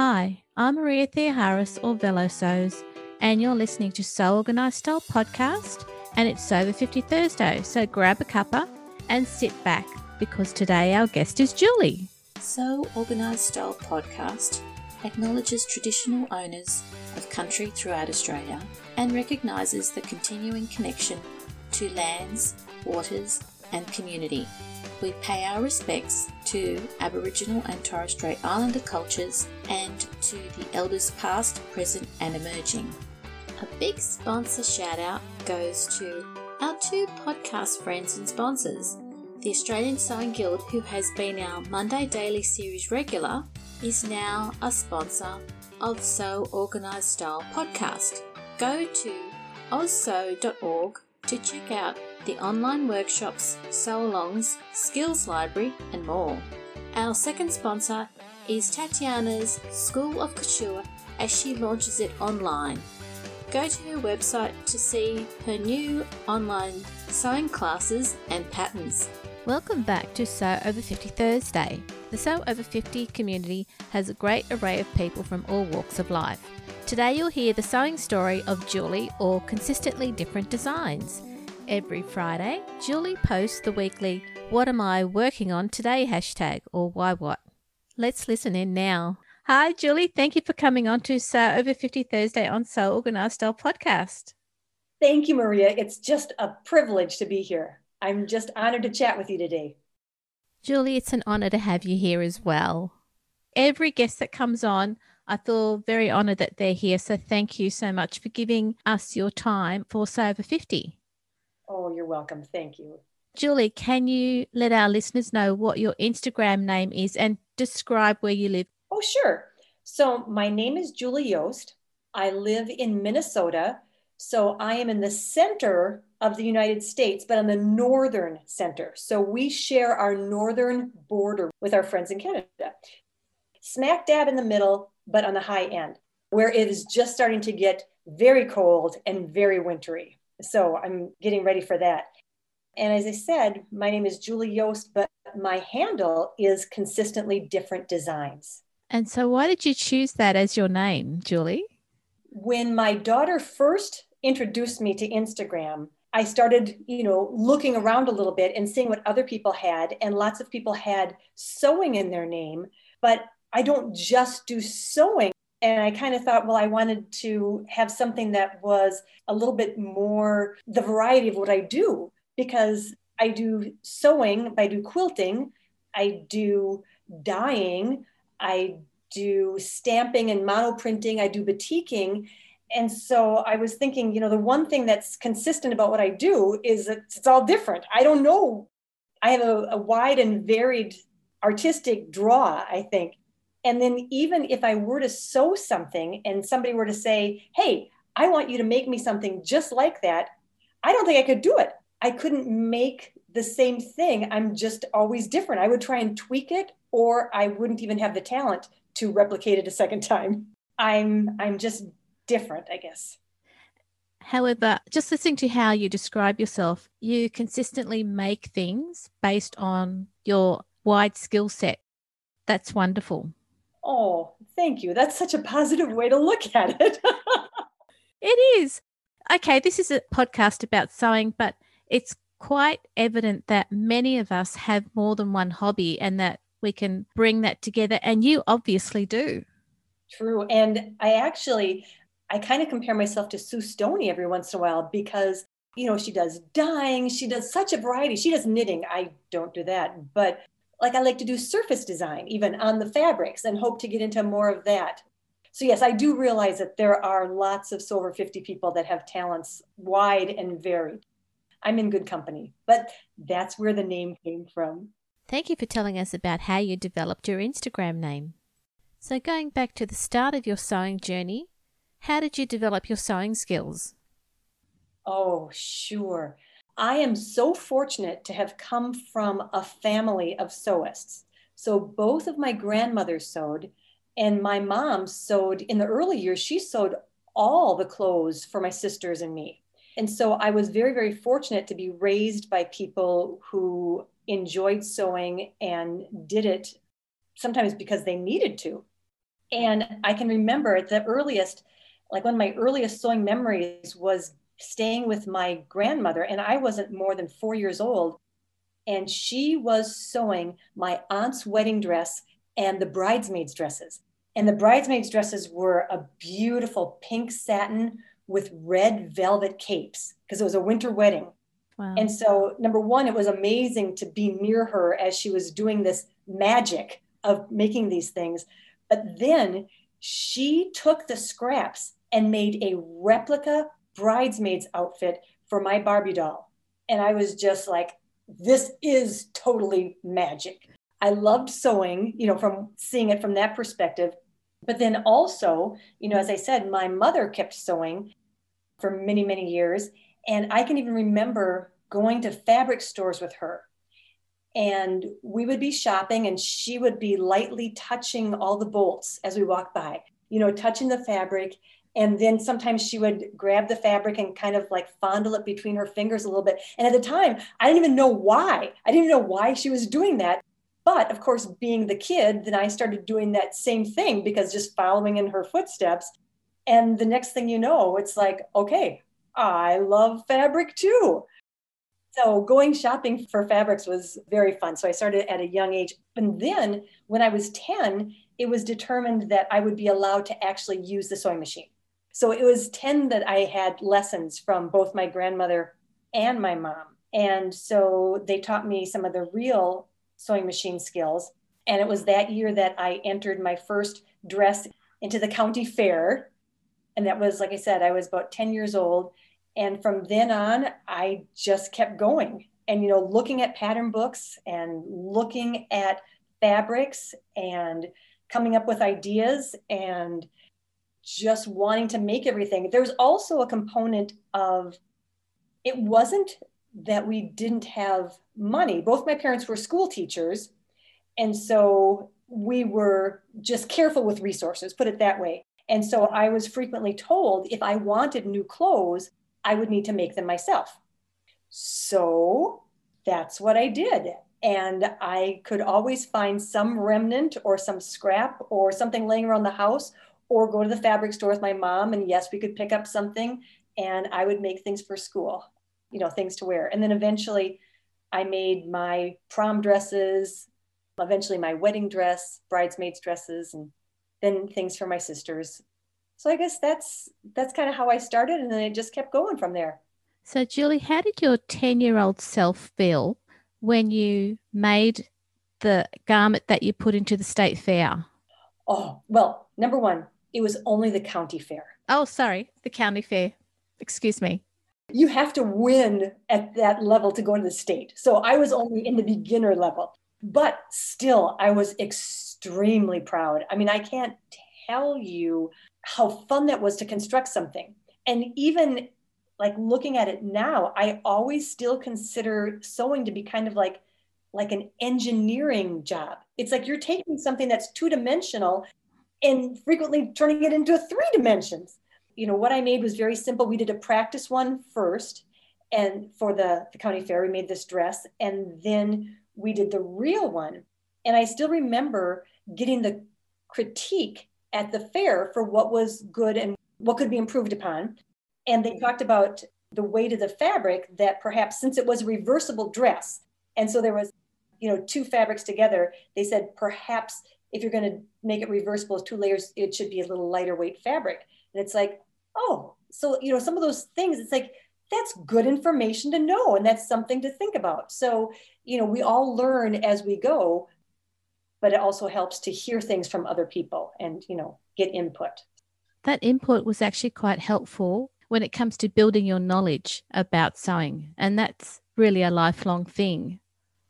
Hi, I'm Maria Theoharis, or VeloSews, and you're listening to Sew Organised Style Podcast, and it's Sew Over 50 Thursday, so grab a cuppa and sit back, because today our guest is Julie. Sew Organised Style Podcast acknowledges traditional owners of country throughout Australia and recognises the continuing connection to lands, waters and community. We pay our respects to Aboriginal and Torres Strait Islander cultures and to the elders past, present and emerging. A big sponsor shout out goes to our two podcast friends and sponsors. The Australian Sewing Guild, who has been our Monday Daily Series regular, is now a sponsor of Sew Organised Style Podcast. Go to ozsew.org to check out the online workshops, sew-alongs, skills library and more. Our second sponsor is Tatiana's School of Couture as she launches it online. Go to her website to see her new online sewing classes and patterns. Welcome back to Sew Over 50 Thursday. The Sew Over 50 community has a great array of people from all walks of life. Today you'll hear the sewing story of Julie, or Consistently Different Designs. Every Friday, Julie posts the weekly What Am I Working On Today hashtag, or WAIWOT. Let's listen in now. Hi Julie, thank you for coming on to Sew Over 50 Thursday on Sew Organised Style Podcast. Thank you, Maria. It's just a privilege to be here. I'm just honoured to chat with you today. Julie, it's an honour to have you here as well. Every guest that comes on, I feel very honoured that they're here. So thank you so much for giving us your time for Sew Over 50. Oh, you're welcome. Thank you. Julie, can you let our listeners know what your Instagram name is and describe where you live? Oh, sure. So my name is Julie Yost. I live in Minnesota. So I am in the center of the United States, but on the northern center. So we share our northern border with our friends in Canada. Smack dab in the middle, but on the high end, where it is just starting to get very cold and very wintry. So I'm getting ready for that. And as I said, my name is Julie Yost, but my handle is Consistently Different Designs. And so why did you choose that as your name, Julie? When my daughter first introduced me to Instagram, I started, looking around a little bit and seeing what other people had. And lots of people had sewing in their name, but I don't just do sewing. And I kind of thought, well, I wanted to have something that was a little bit more the variety of what I do, because I do sewing, I do quilting, I do dyeing, I do stamping and monoprinting, I do batiking. And so I was thinking, the one thing that's consistent about what I do is that it's all different. I don't know. I have a wide and varied artistic draw, I think. And then even if I were to sew something and somebody were to say, hey, I want you to make me something just like that, I don't think I could do it. I couldn't make the same thing. I'm just always different. I would try and tweak it, or I wouldn't even have the talent to replicate it a second time. I'm just different, I guess. However, just listening to how you describe yourself, you consistently make things based on your wide skill set. That's wonderful. Oh, thank you. That's such a positive way to look at it. It is. Okay, this is a podcast about sewing, but it's quite evident that many of us have more than one hobby and that we can bring that together. And you obviously do. True. And I kind of compare myself to Sue Stoney every once in a while, because, she does dyeing. She does such a variety. She does knitting. I don't do that. But I like to do surface design, even on the fabrics, and hope to get into more of that. So yes, I do realize that there are lots of Sew Over 50 people that have talents wide and varied. I'm in good company, but that's where the name came from. Thank you for telling us about how you developed your Instagram name. So going back to the start of your sewing journey, how did you develop your sewing skills? Oh, sure. I am so fortunate to have come from a family of sewists. So both of my grandmothers sewed, and my mom sewed in the early years. She sewed all the clothes for my sisters and me. And so I was very, very fortunate to be raised by people who enjoyed sewing and did it sometimes because they needed to. And I can remember the earliest, like one of my earliest sewing memories was staying with my grandmother, and I wasn't more than 4 years old. And she was sewing my aunt's wedding dress and the bridesmaids' dresses. And the bridesmaids' dresses were a beautiful pink satin with red velvet capes, because it was a winter wedding. Wow. And so, number one, it was amazing to be near her as she was doing this magic of making these things. But then she took the scraps and made a replica bridesmaid's outfit for my Barbie doll. And I was just like, this is totally magic. I loved sewing, you know, from seeing it from that perspective. But then also, you know, as I said, my mother kept sewing for many, many years. And I can even remember going to fabric stores with her. And we would be shopping and she would be lightly touching all the bolts as we walked by, you know, touching the fabric. And then sometimes she would grab the fabric and kind of like fondle it between her fingers a little bit. And at the time, I didn't even know why. I didn't know why she was doing that. But of course, being the kid, then I started doing that same thing because just following in her footsteps. And the next thing you know, it's like, okay, I love fabric too. So going shopping for fabrics was very fun. So I started at a young age. And then when I was 10, it was determined that I would be allowed to actually use the sewing machine. So it was 10 that I had lessons from both my grandmother and my mom. And so they taught me some of the real sewing machine skills. And it was that year that I entered my first dress into the county fair. And that was, like I said, I was about 10 years old. And from then on, I just kept going and, you know, looking at pattern books and looking at fabrics and coming up with ideas and just wanting to make everything. There's also a component of, it wasn't that we didn't have money. Both my parents were school teachers. And so we were just careful with resources, put it that way. And so I was frequently told if I wanted new clothes, I would need to make them myself. So that's what I did. And I could always find some remnant or some scrap or something laying around the house, or go to the fabric store with my mom. And yes, we could pick up something and I would make things for school, you know, things to wear. And then eventually I made my prom dresses, eventually my wedding dress, bridesmaids' dresses, and then things for my sisters. So I guess that's kind of how I started. And then it just kept going from there. So Julie, how did your 10-year-old self feel when you made the garment that you put into the state fair? Oh, well, number one, it was only the county fair. Oh, sorry, the county fair. Excuse me. You have to win at that level to go into the state. So I was only in the beginner level, but still I was extremely proud. I mean, I can't tell you how fun that was to construct something. And even like looking at it now, I always still consider sewing to be kind of like an engineering job. It's like you're taking something that's two-dimensional and frequently turning it into three dimensions. You know, what I made was very simple. We did a practice one first, and for the county fair, we made this dress, and then we did the real one. And I still remember getting the critique at the fair for what was good and what could be improved upon. And they talked about the weight of the fabric, that perhaps since it was a reversible dress, and so there was, you know, two fabrics together, they said, perhaps if you're going to make it reversible as two layers, it should be a little lighter weight fabric. And it's like, oh, so, you know, some of those things, it's like, that's good information to know. And that's something to think about. So, you know, we all learn as we go, but it also helps to hear things from other people and, you know, get input. That input was actually quite helpful when it comes to building your knowledge about sewing. And that's really a lifelong thing.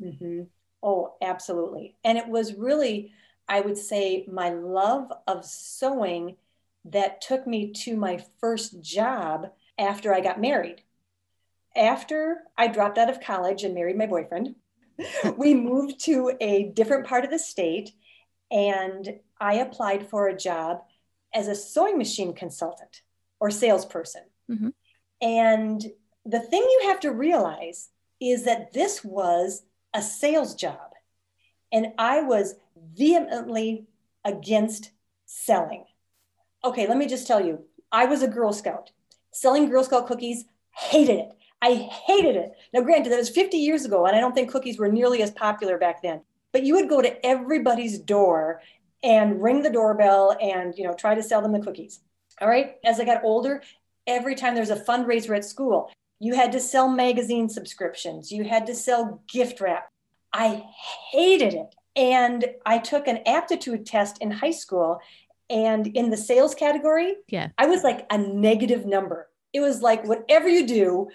Mm-hmm. Oh, absolutely. And it was really, I would say, my love of sewing that took me to my first job after I got married. After I dropped out of college and married my boyfriend, we moved to a different part of the state, and I applied for a job as a sewing machine consultant or salesperson. Mm-hmm. And the thing you have to realize is that this was a sales job, and I was vehemently against selling. Okay, let me just tell you, I was a Girl Scout. Selling Girl Scout cookies, hated it. I hated it. Now, granted, that was 50 years ago, and I don't think cookies were nearly as popular back then. But you would go to everybody's door and ring the doorbell and, you know, try to sell them the cookies. All right. As I got older, every time there's a fundraiser at school, you had to sell magazine subscriptions. You had to sell gift wrap. I hated it. And I took an aptitude test in high school, and in the sales category, I was like a negative number. It was like, whatever you do,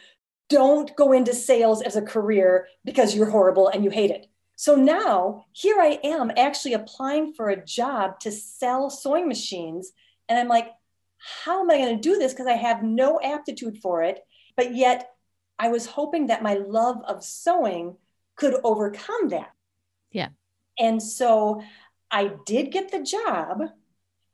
don't go into sales as a career because you're horrible and you hate it. So now here I am actually applying for a job to sell sewing machines. And I'm like, how am I going to do this? Because I have no aptitude for it. But yet I was hoping that my love of sewing could overcome that. Yeah. And so I did get the job,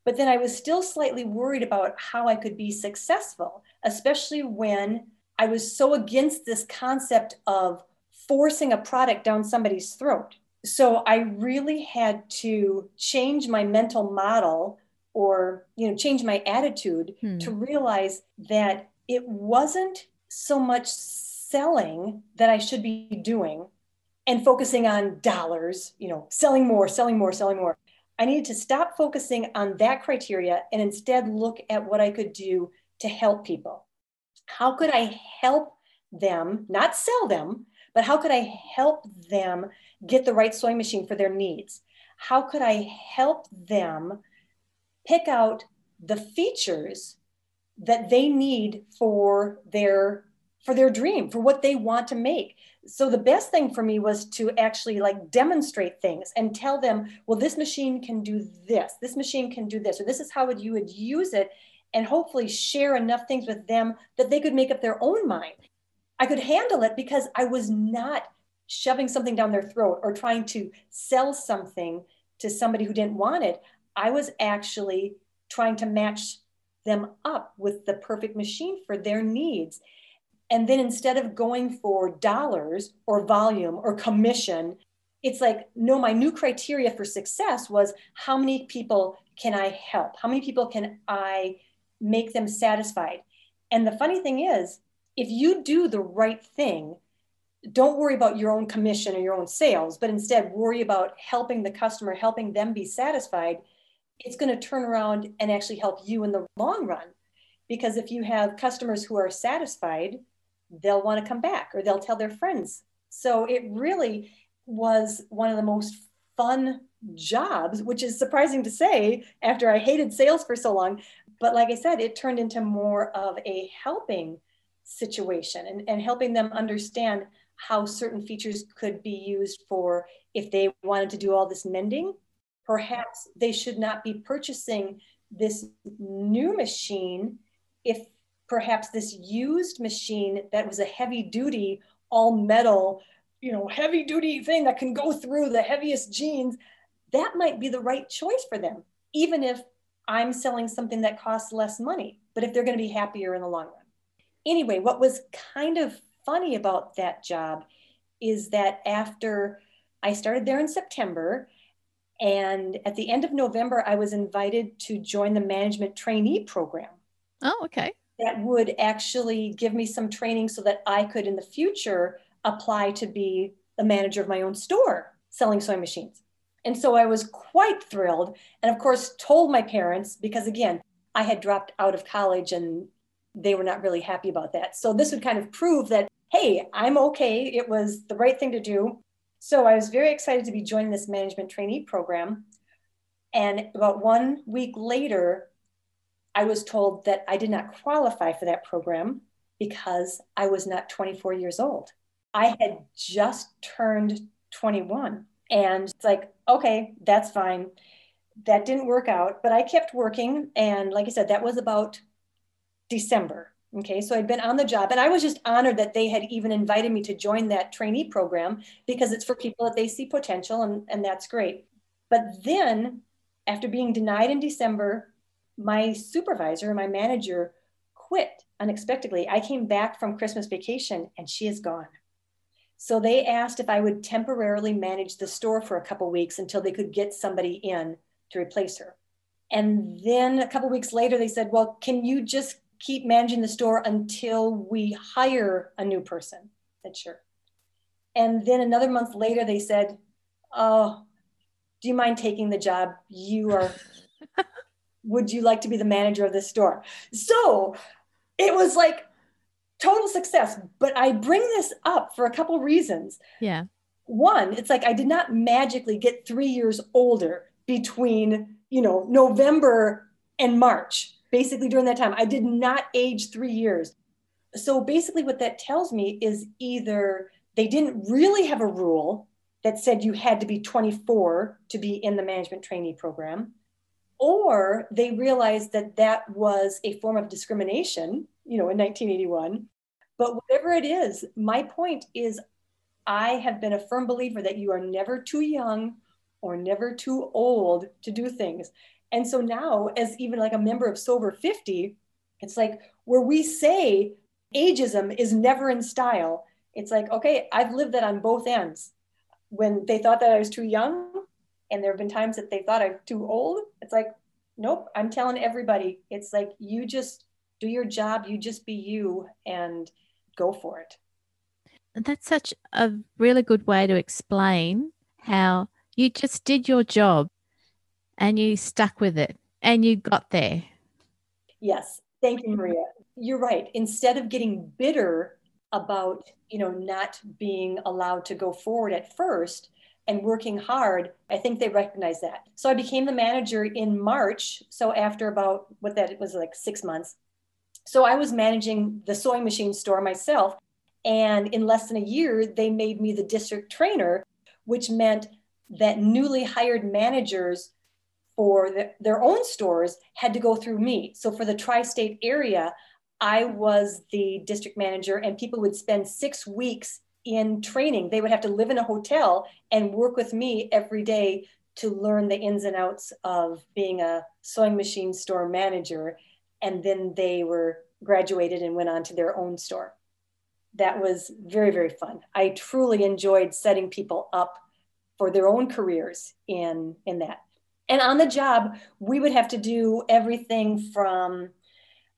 but then I was still slightly worried about how I could be successful, especially when I was so against this concept of forcing a product down somebody's throat. So I really had to change my mental model, or, you know, change my attitude to realize that it wasn't so much selling that I should be doing and focusing on dollars, you know, selling more, selling more, selling more. I needed to stop focusing on that criteria and instead look at what I could do to help people. How could I help them, not sell them, but how could I help them get the right sewing machine for their needs? How could I help them pick out the features that they need for their dream, for what they want to make? So the best thing for me was to actually like demonstrate things and tell them, well, this machine can do this, this machine can do this, or this is how you would use it, and hopefully share enough things with them that they could make up their own mind. I could handle it because I was not shoving something down their throat or trying to sell something to somebody who didn't want it. I was actually trying to match them up with the perfect machine for their needs. And then instead of going for dollars or volume or commission, it's like, no, my new criteria for success was, how many people can I help? How many people can I make them satisfied? And the funny thing is, if you do the right thing, don't worry about your own commission or your own sales, but instead worry about helping the customer, helping them be satisfied. It's going to turn around and actually help you in the long run. Because if you have customers who are satisfied, they'll want to come back or they'll tell their friends. So it really was one of the most fun jobs, which is surprising to say after I hated sales for so long. But like I said, it turned into more of a helping situation and helping them understand how certain features could be used for, if they wanted to do all this mending, perhaps they should not be purchasing this new machine if perhaps this used machine that was a heavy duty, all metal, you know, heavy duty thing that can go through the heaviest jeans, that might be the right choice for them, even if I'm selling something that costs less money, but if they're going to be happier in the long run. Anyway, what was kind of funny about that job is that after I started there in September, and at the end of November, I was invited to join the management trainee program. Oh, okay. That would actually give me some training so that I could in the future apply to be the manager of my own store selling sewing machines. And so I was quite thrilled, and of course told my parents, because again, I had dropped out of college and they were not really happy about that. So this would kind of prove that, hey, I'm okay. It was the right thing to do. So I was very excited to be joining this management trainee program. And about 1 week later, I was told that I did not qualify for that program because I was not 24 years old. I had just turned 21. And it's like, okay, that's fine. That didn't work out, but I kept working. And like I said, that was about December. Okay. So I'd been on the job, and I was just honored that they had even invited me to join that trainee program, because it's for people that they see potential, and that's great. But then after being denied in December, my supervisor, my manager, quit unexpectedly. I came back from Christmas vacation and she is gone. So they asked if I would temporarily manage the store for a couple of weeks until they could get somebody in to replace her. And then a couple weeks later, they said, well, can you just keep managing the store until we hire a new person? I said, sure. And then another month later, they said, oh, do you mind taking the job? You are, would you like to be the manager of this store? So it was like total success. But I bring this up for a couple reasons. Yeah. One, it's like I did not magically get 3 years older between, you know, November and March, basically during that time. I did not age 3 years. So basically what that tells me is either they didn't really have a rule that said you had to be 24 to be in the management trainee program, or they realized that that was a form of discrimination, you know, in 1981. But whatever it is, my point is I have been a firm believer that you are never too young or never too old to do things. And so now, as even like a member of Sew Over 50, it's like where we say ageism is never in style, it's like, okay, I've lived that on both ends. When they thought that I was too young, and there have been times that they thought I'm too old, it's like, nope, I'm telling everybody, it's like, you just do your job, you just be you and go for it. That's such a really good way to explain how you just did your job and you stuck with it and you got there. Yes. Thank you, Maria. You're right. Instead of getting bitter about, you know, not being allowed to go forward at first and working hard, I think they recognize that. So I became the manager in March. So after about what that was like 6 months. So I was managing the sewing machine store myself. And in less than a year, they made me the district trainer, which meant that newly hired managers for their own stores had to go through me. So for the tri-state area, I was the district manager, and people would spend 6 weeks in training. They would have to live in a hotel and work with me every day to learn the ins and outs of being a sewing machine store manager. And then they were graduated and went on to their own store. That was very, very fun. I truly enjoyed setting people up for their own careers in that. And on the job, we would have to do everything from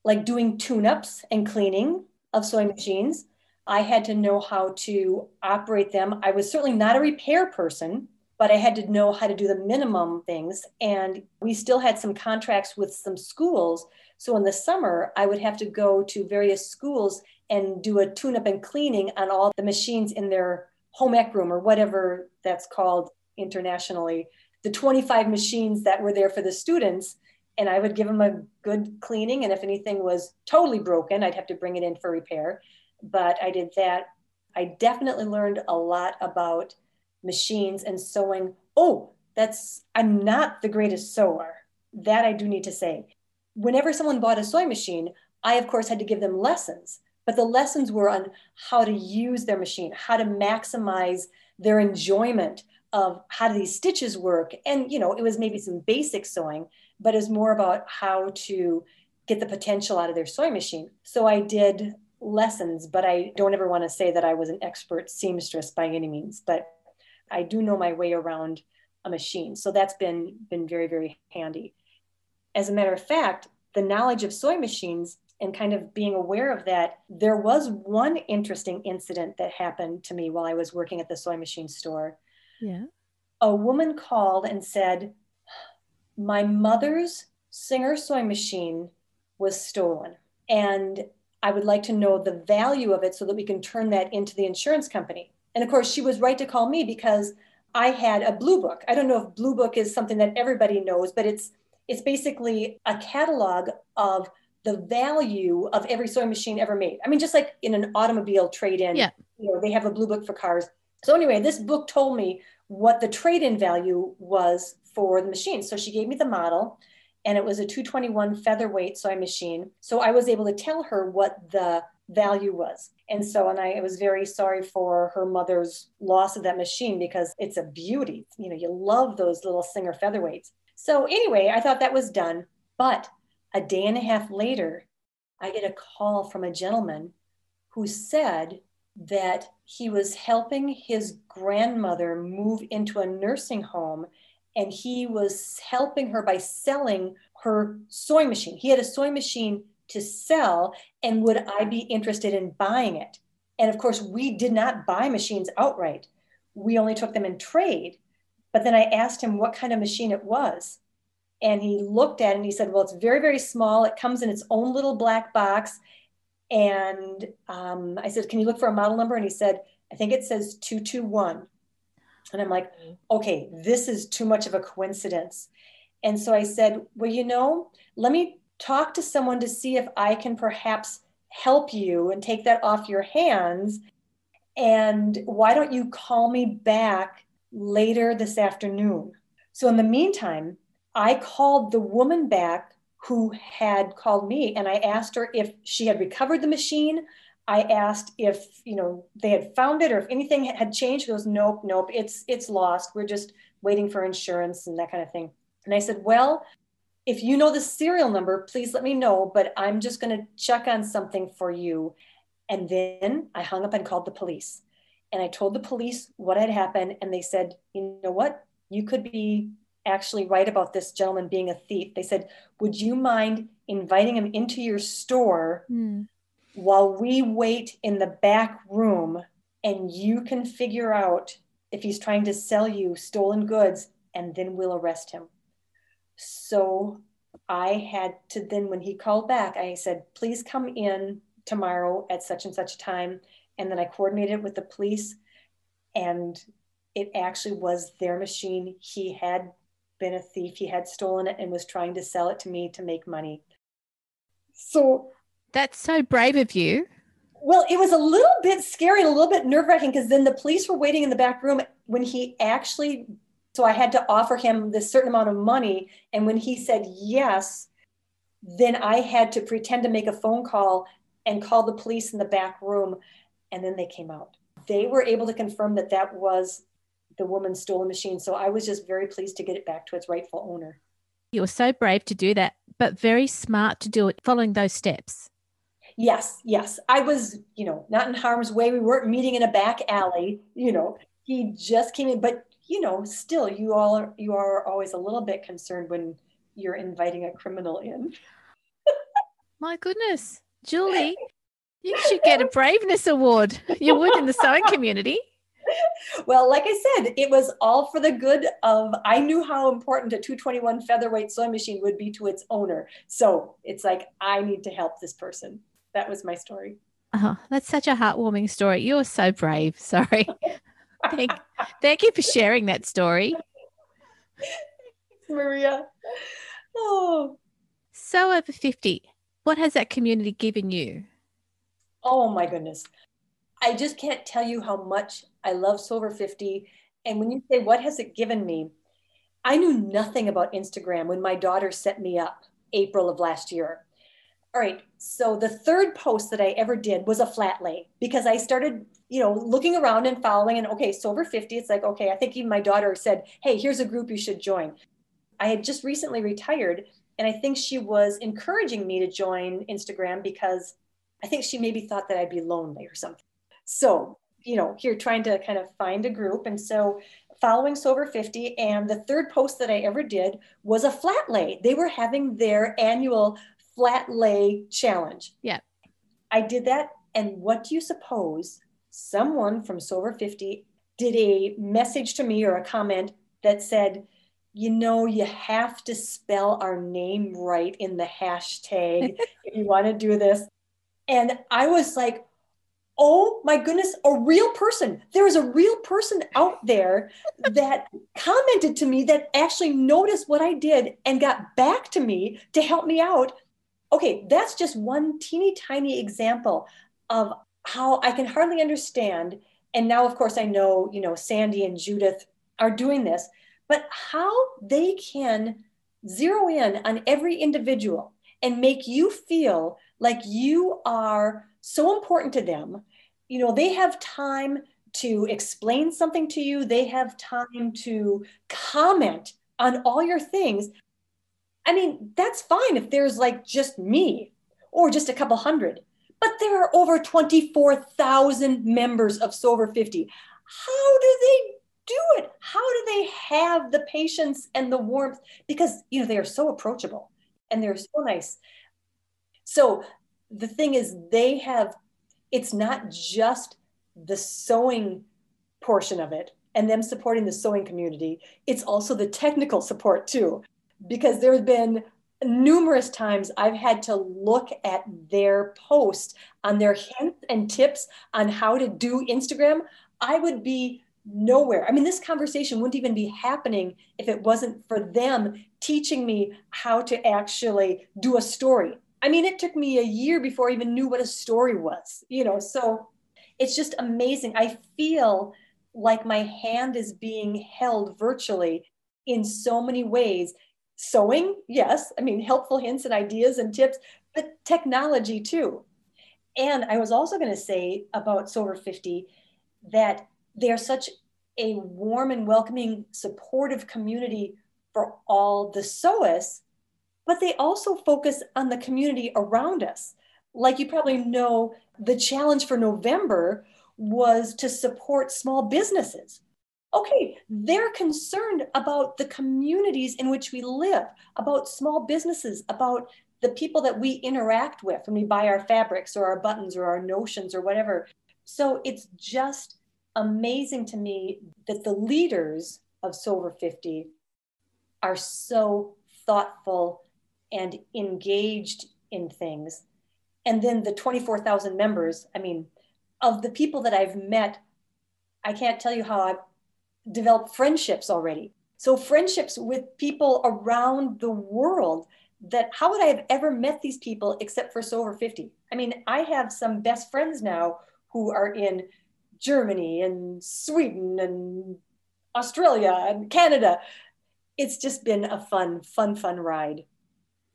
like doing tune-ups and cleaning of sewing machines. I had to know how to operate them. I was certainly not a repair person, but I had to know how to do the minimum things. And we still had some contracts with some schools. So in the summer, I would have to go to various schools and do a tune-up and cleaning on all the machines in their home ec room or whatever that's called internationally, the 25 machines that were there for the students. And I would give them a good cleaning. And if anything was totally broken, I'd have to bring it in for repair. But I did that. I definitely learned a lot about machines and sewing. Oh, I'm not the greatest sewer. That I do need to say. Whenever someone bought a sewing machine, I, of course, had to give them lessons. But the lessons were on how to use their machine, how to maximize their enjoyment of how do these stitches work. And, you know, it was maybe some basic sewing, but it was more about how to get the potential out of their sewing machine. So I did lessons, but I don't ever want to say that I was an expert seamstress by any means, but I do know my way around a machine. So that's been very, very handy. As a matter of fact, the knowledge of sewing machines and kind of being aware of that, there was one interesting incident that happened to me while I was working at the sewing machine store. Yeah. A woman called and said, my mother's Singer sewing machine was stolen, and I would like to know the value of it so that we can turn that into the insurance company. And of course, she was right to call me because I had a blue book. I don't know if blue book is something that everybody knows, but it's basically a catalog of the value of every sewing machine ever made. I mean, just like in an automobile trade-in, yeah. You know, they have a blue book for cars. So anyway, this book told me what the trade-in value was for the machine. So she gave me the model, and it was a 221 featherweight sewing machine. So I was able to tell her what the value was. And I was very sorry for her mother's loss of that machine because it's a beauty. You know, you love those little Singer featherweights. So anyway, I thought that was done. But a day and a half later, I get a call from a gentleman who said that he was helping his grandmother move into a nursing home and he was helping her by selling her sewing machine. He had a sewing machine to sell, and would I be interested in buying it? And of course, we did not buy machines outright. We only took them in trade. But then I asked him what kind of machine it was. And he looked at it and he said, well, it's very, very small. It comes in its own little black box. And I said, can you look for a model number? And he said, I think it says 221. And I'm like, okay, this is too much of a coincidence. And so I said, well, you know, let me talk to someone to see if I can perhaps help you and take that off your hands. And why don't you call me back later this afternoon? So in the meantime, I called the woman back who had called me, and I asked her if she had recovered the machine. I asked if, you know, they had found it or if anything had changed. She goes, nope, it's lost. We're just waiting for insurance and that kind of thing. And I said, well, if you know the serial number, please let me know, but I'm just going to check on something for you. And then I hung up and called the police. And I told the police what had happened. And they said, you know what? You could be actually right about this gentleman being a thief. They said, would you mind inviting him into your store while we wait in the back room, and you can figure out if he's trying to sell you stolen goods, and then we'll arrest him. So I had to then, when he called back, I said, please come in tomorrow at such and such time. And then I coordinated with the police, and it actually was their machine. He had been a thief. He had stolen it and was trying to sell it to me to make money. So that's so brave of you. Well, it was a little bit scary and a little bit nerve-wracking, because then the police were waiting in the back room when he actually, so I had to offer him this certain amount of money. And when he said yes, then I had to pretend to make a phone call and call the police in the back room. And then they came out. They were able to confirm that that was the woman's stolen machine. So I was just very pleased to get it back to its rightful owner. You were so brave to do that, but very smart to do it, following those steps. Yes. I was, you know, not in harm's way. We weren't meeting in a back alley. You know, he just came in, but you know, still you are always a little bit concerned when you're inviting a criminal in. My goodness, Julie, you should get a braveness award. You would in the sewing community. Well, like I said, it was all for the good of, I knew how important a 221 featherweight sewing machine would be to its owner. So it's like, I need to help this person. That was my story. Oh, that's such a heartwarming story. You're so brave. Sorry. Thank you for sharing that story. Maria. Oh. Sew Over 50. What has that community given you? Oh my goodness. I just can't tell you how much I love Sew Over 50. And when you say, what has it given me? I knew nothing about Instagram when my daughter set me up April of last year. All right. So the third post that I ever did was a flat lay, because I started, you know, looking around and following, and okay, Sew Over 50. It's like, okay, I think even my daughter said, hey, here's a group you should join. I had just recently retired, and I think she was encouraging me to join Instagram because I think she maybe thought that I'd be lonely or something. So, you know, here trying to kind of find a group. And so following Sew Over 50, and the third post that I ever did was a flat lay. They were having their annual flat lay challenge. Yeah. I did that. And what do you suppose? Someone from Sew Over 50 did a message to me or a comment that said, you know, you have to spell our name right in the hashtag if you want to do this. And I was like, oh my goodness, a real person. There is a real person out there that commented to me, that actually noticed what I did and got back to me to help me out. Okay, that's just one teeny tiny example of how I can hardly understand. And now, of course, I know, you know, Sandy and Judith are doing this, but how they can zero in on every individual and make you feel like you are so important to them. You know, they have time to explain something to you. They have time to comment on all your things. I mean, that's fine if there's like just me or just a couple hundred, but there are over 24,000 members of Sew Over 50. How do they do it? How do they have the patience and the warmth? Because, you know, they are so approachable and they're so nice. So the thing is, they have, it's not just the sewing portion of it and them supporting the sewing community. It's also the technical support too, because there's been numerous times I've had to look at their posts on their hints and tips on how to do Instagram. I would be nowhere. I mean, this conversation wouldn't even be happening if it wasn't for them teaching me how to actually do a story. I mean, it took me a year before I even knew what a story was, you know, so it's just amazing. I feel like my hand is being held virtually in so many ways. Sewing, yes, I mean, helpful hints and ideas and tips, but technology too. And I was also going to say about Sew Over 50 that they are such a warm and welcoming, supportive community for all the sewists, but they also focus on the community around us. Like you probably know, the challenge for November was to support small businesses. Okay, they're concerned about the communities in which we live, about small businesses, about the people that we interact with when we buy our fabrics or our buttons or our notions or whatever. So it's just amazing to me that the leaders of Sew Over 50 are so thoughtful and engaged in things. And then the 24,000 members, I mean, of the people that I've met, I can't tell you how I've developed friendships already. So friendships with people around the world that how would I have ever met these people except for Sew Over 50? I mean, I have some best friends now who are in Germany and Sweden and Australia and Canada. It's just been a fun ride.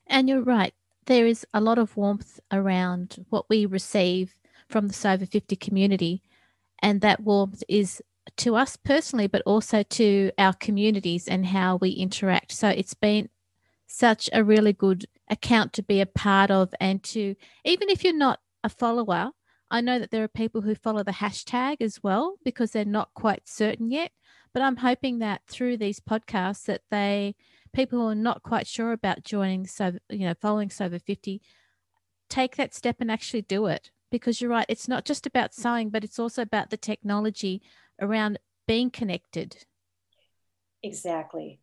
And you're right. There is a lot of warmth around what we receive from the Sew Over 50 community. And that warmth is to us personally, but also to our communities and how we interact. So it's been such a really good account to be a part of, and to, even if you're not a follower, I know that there are people who follow the hashtag as well because they're not quite certain yet. But I'm hoping that through these podcasts that people who are not quite sure about joining, so you know, following Sew Over 50, take that step and actually do it. Because you're right, it's not just about sewing, but it's also about the technology around being connected. Exactly.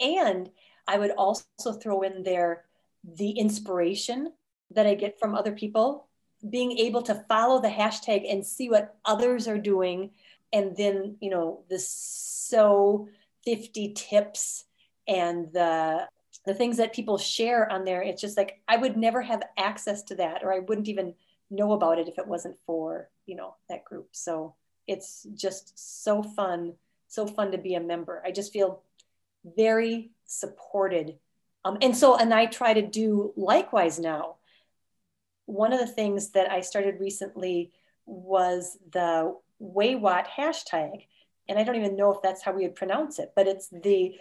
And I would also throw in there the inspiration that I get from other people, being able to follow the hashtag and see what others are doing. And then, you know, the Sew 50 tips and the things that people share on there. It's just like, I would never have access to that, or I wouldn't even know about it if it wasn't for, you know, that group. So it's just so fun to be a member. I just feel very supported. And I try to do likewise now. One of the things that I started recently was the WAIWOT hashtag. And I don't even know if that's how we would pronounce it, but it's the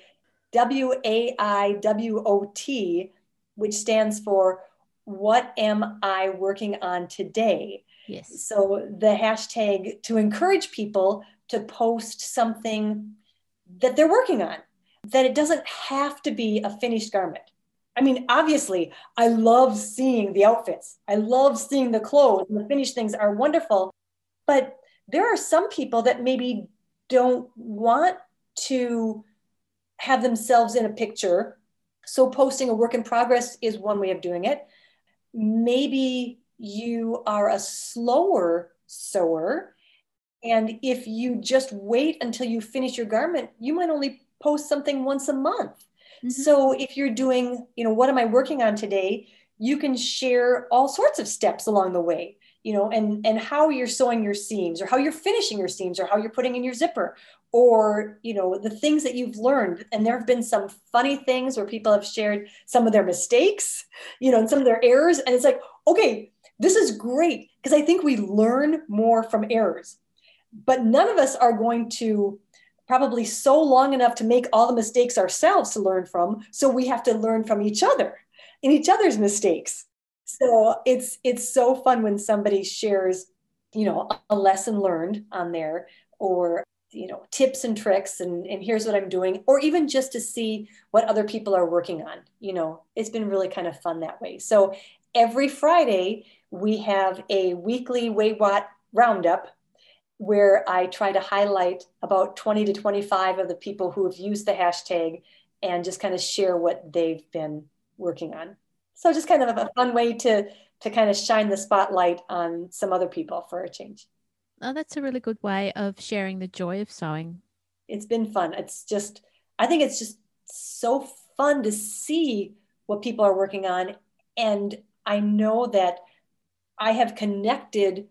WAIWOT, which stands for What Am I Working On Today? Yes. So the hashtag to encourage people to post something that they're working on, that it doesn't have to be a finished garment. I mean, obviously, I love seeing the outfits. I love seeing the clothes, and the finished things are wonderful. But there are some people that maybe don't want to have themselves in a picture. So posting a work in progress is one way of doing it. Maybe you are a slower sewer, and if you just wait until you finish your garment, you might only post something once a month. Mm-hmm. So if you're doing, you know, what am I working on today? You can share all sorts of steps along the way, you know, and how you're sewing your seams, or how you're finishing your seams, or how you're putting in your zipper, or, you know, the things that you've learned. And there have been some funny things where people have shared some of their mistakes, you know, and some of their errors. And it's like, okay, this is great, because I think we learn more from errors, but none of us are going to probably sew long enough to make all the mistakes ourselves to learn from. So we have to learn from each other and each other's mistakes. So it's so fun when somebody shares, you know, a lesson learned on there, or you know, tips and tricks and here's what I'm doing, or even just to see what other people are working on. You know, it's been really kind of fun that way. So every Friday we have a weekly WAIWOT roundup where I try to highlight about 20 to 25 of the people who have used the hashtag and just kind of share what they've been working on. So just kind of a fun way to kind of shine the spotlight on some other people for a change. Oh, that's a really good way of sharing the joy of sewing. It's been fun. It's just, I think it's just so fun to see what people are working on. And I know that I have connected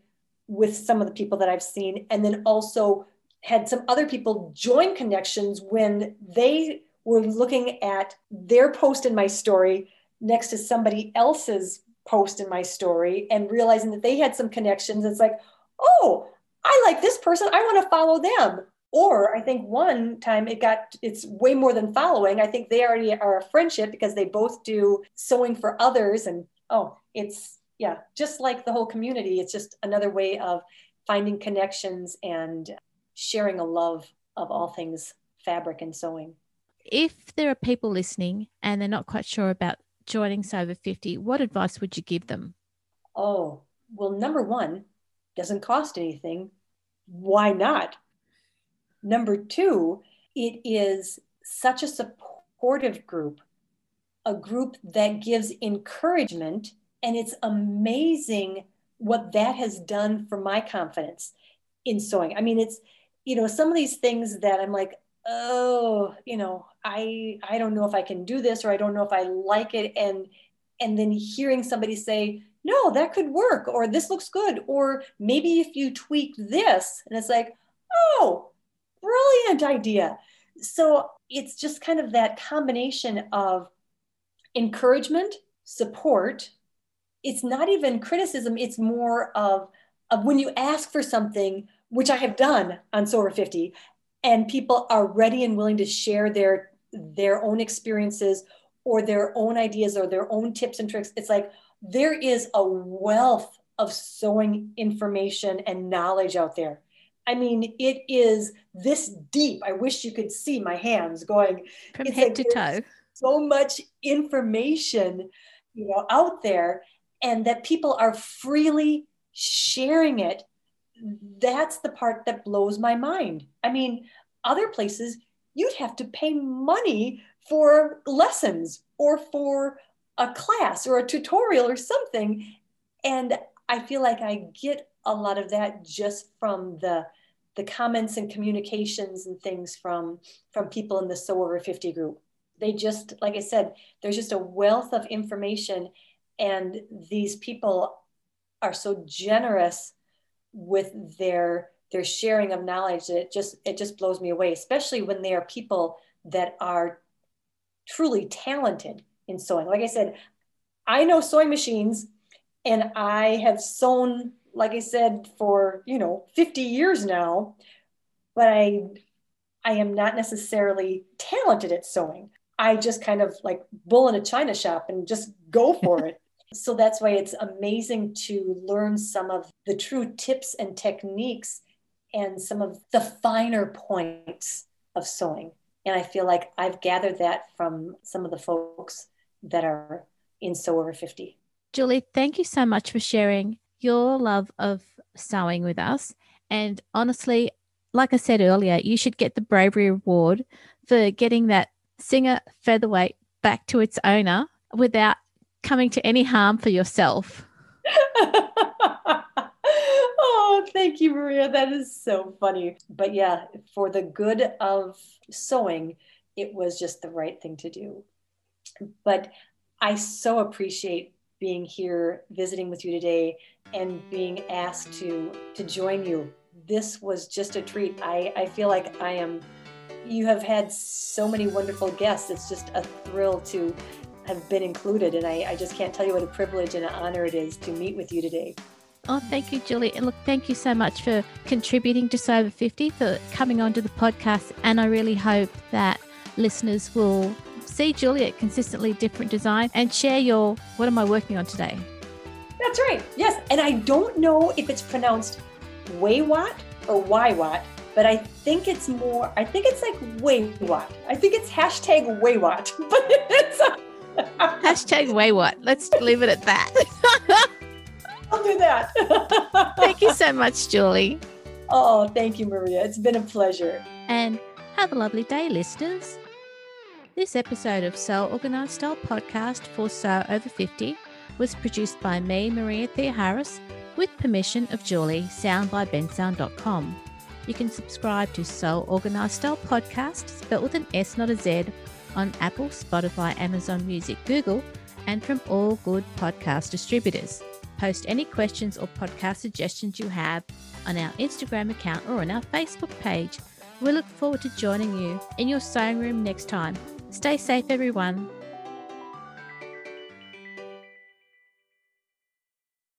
with some of the people that I've seen, and then also had some other people join connections when they were looking at their post in my story next to somebody else's post in my story and realizing that they had some connections. It's like, oh, I like this person, I want to follow them. Or I think one time it's way more than following. I think they already are a friendship because they both do sewing for others. And just like the whole community, it's just another way of finding connections and sharing a love of all things fabric and sewing. If there are people listening and they're not quite sure about joining Sew Over 50, what advice would you give them? Oh, well, number one, doesn't cost anything. Why not? Number two, it is such a supportive group, a group that gives encouragement, and it's amazing what that has done for my confidence in sewing. I mean, it's, you know, some of these things that I'm like, oh, you know, I don't know if I can do this, or I don't know if I like it. And then hearing somebody say, no, that could work, or this looks good, or maybe if you tweak this, and it's like, oh, brilliant idea. So it's just kind of that combination of encouragement, support. It's not even criticism. It's more of when you ask for something, which I have done on Sew Over 50, and people are ready and willing to share their own experiences or their own ideas or their own tips and tricks. It's like, there is a wealth of sewing information and knowledge out there. I mean, it is this deep. I wish you could see my hands going from head to toe. So much information, you know, out there, and that people are freely sharing it. That's the part that blows my mind. I mean, other places you'd have to pay money for lessons or for a class or a tutorial or something. And I feel like I get a lot of that just from the comments and communications and things from people in the Sew Over 50 group. They just, like I said, there's just a wealth of information, and these people are so generous with their sharing of knowledge that it just blows me away, especially when they are people that are truly talented in sewing. Like I said, I know sewing machines, and I have sewn, like I said, for, you know, 50 years now, but I am not necessarily talented at sewing. I just kind of like bull in a china shop and just go for it. So that's why it's amazing to learn some of the true tips and techniques and some of the finer points of sewing. And I feel like I've gathered that from some of the folks that are in Sew Over 50. Julie, thank you so much for sharing your love of sewing with us. And honestly, like I said earlier, you should get the Bravery Award for getting that Singer featherweight back to its owner without coming to any harm for yourself. Oh, thank you, Maria. That is so funny. But yeah, for the good of sewing, it was just the right thing to do. But I so appreciate being here, visiting with you today, and being asked to join you. This was just a treat. I feel like you have had so many wonderful guests. It's just a thrill to have been included. And I just can't tell you what a privilege and an honor it is to meet with you today. Oh, thank you, Julie. And look, thank you so much for contributing to Sew Over 50, for coming onto the podcast. And I really hope that listeners will see Julie at Consistently Different Design and share your, what am I working on today? That's right. Yes. And I don't know if it's pronounced WAIWOT or WAIWOT, but I think it's more, I think it's like WAIWOT. I think it's hashtag WAIWOT, but it's hashtag WAIWOT. Let's leave it at that. I'll do that. Thank you so much, Julie. Oh, thank you, Maria. It's been a pleasure. And have a lovely day, listeners. This episode of Sew Organised Style Podcast for Sew Over 50 was produced by me, Maria Theoharis, with permission of Julie, soundbybensound.com. You can subscribe to Sew Organised Style Podcast, spelled with an S, not a Z, on Apple, Spotify, Amazon Music, Google, and from all good podcast distributors. Post any questions or podcast suggestions you have on our Instagram account or on our Facebook page. We look forward to joining you in your sewing room next time. Stay safe, everyone.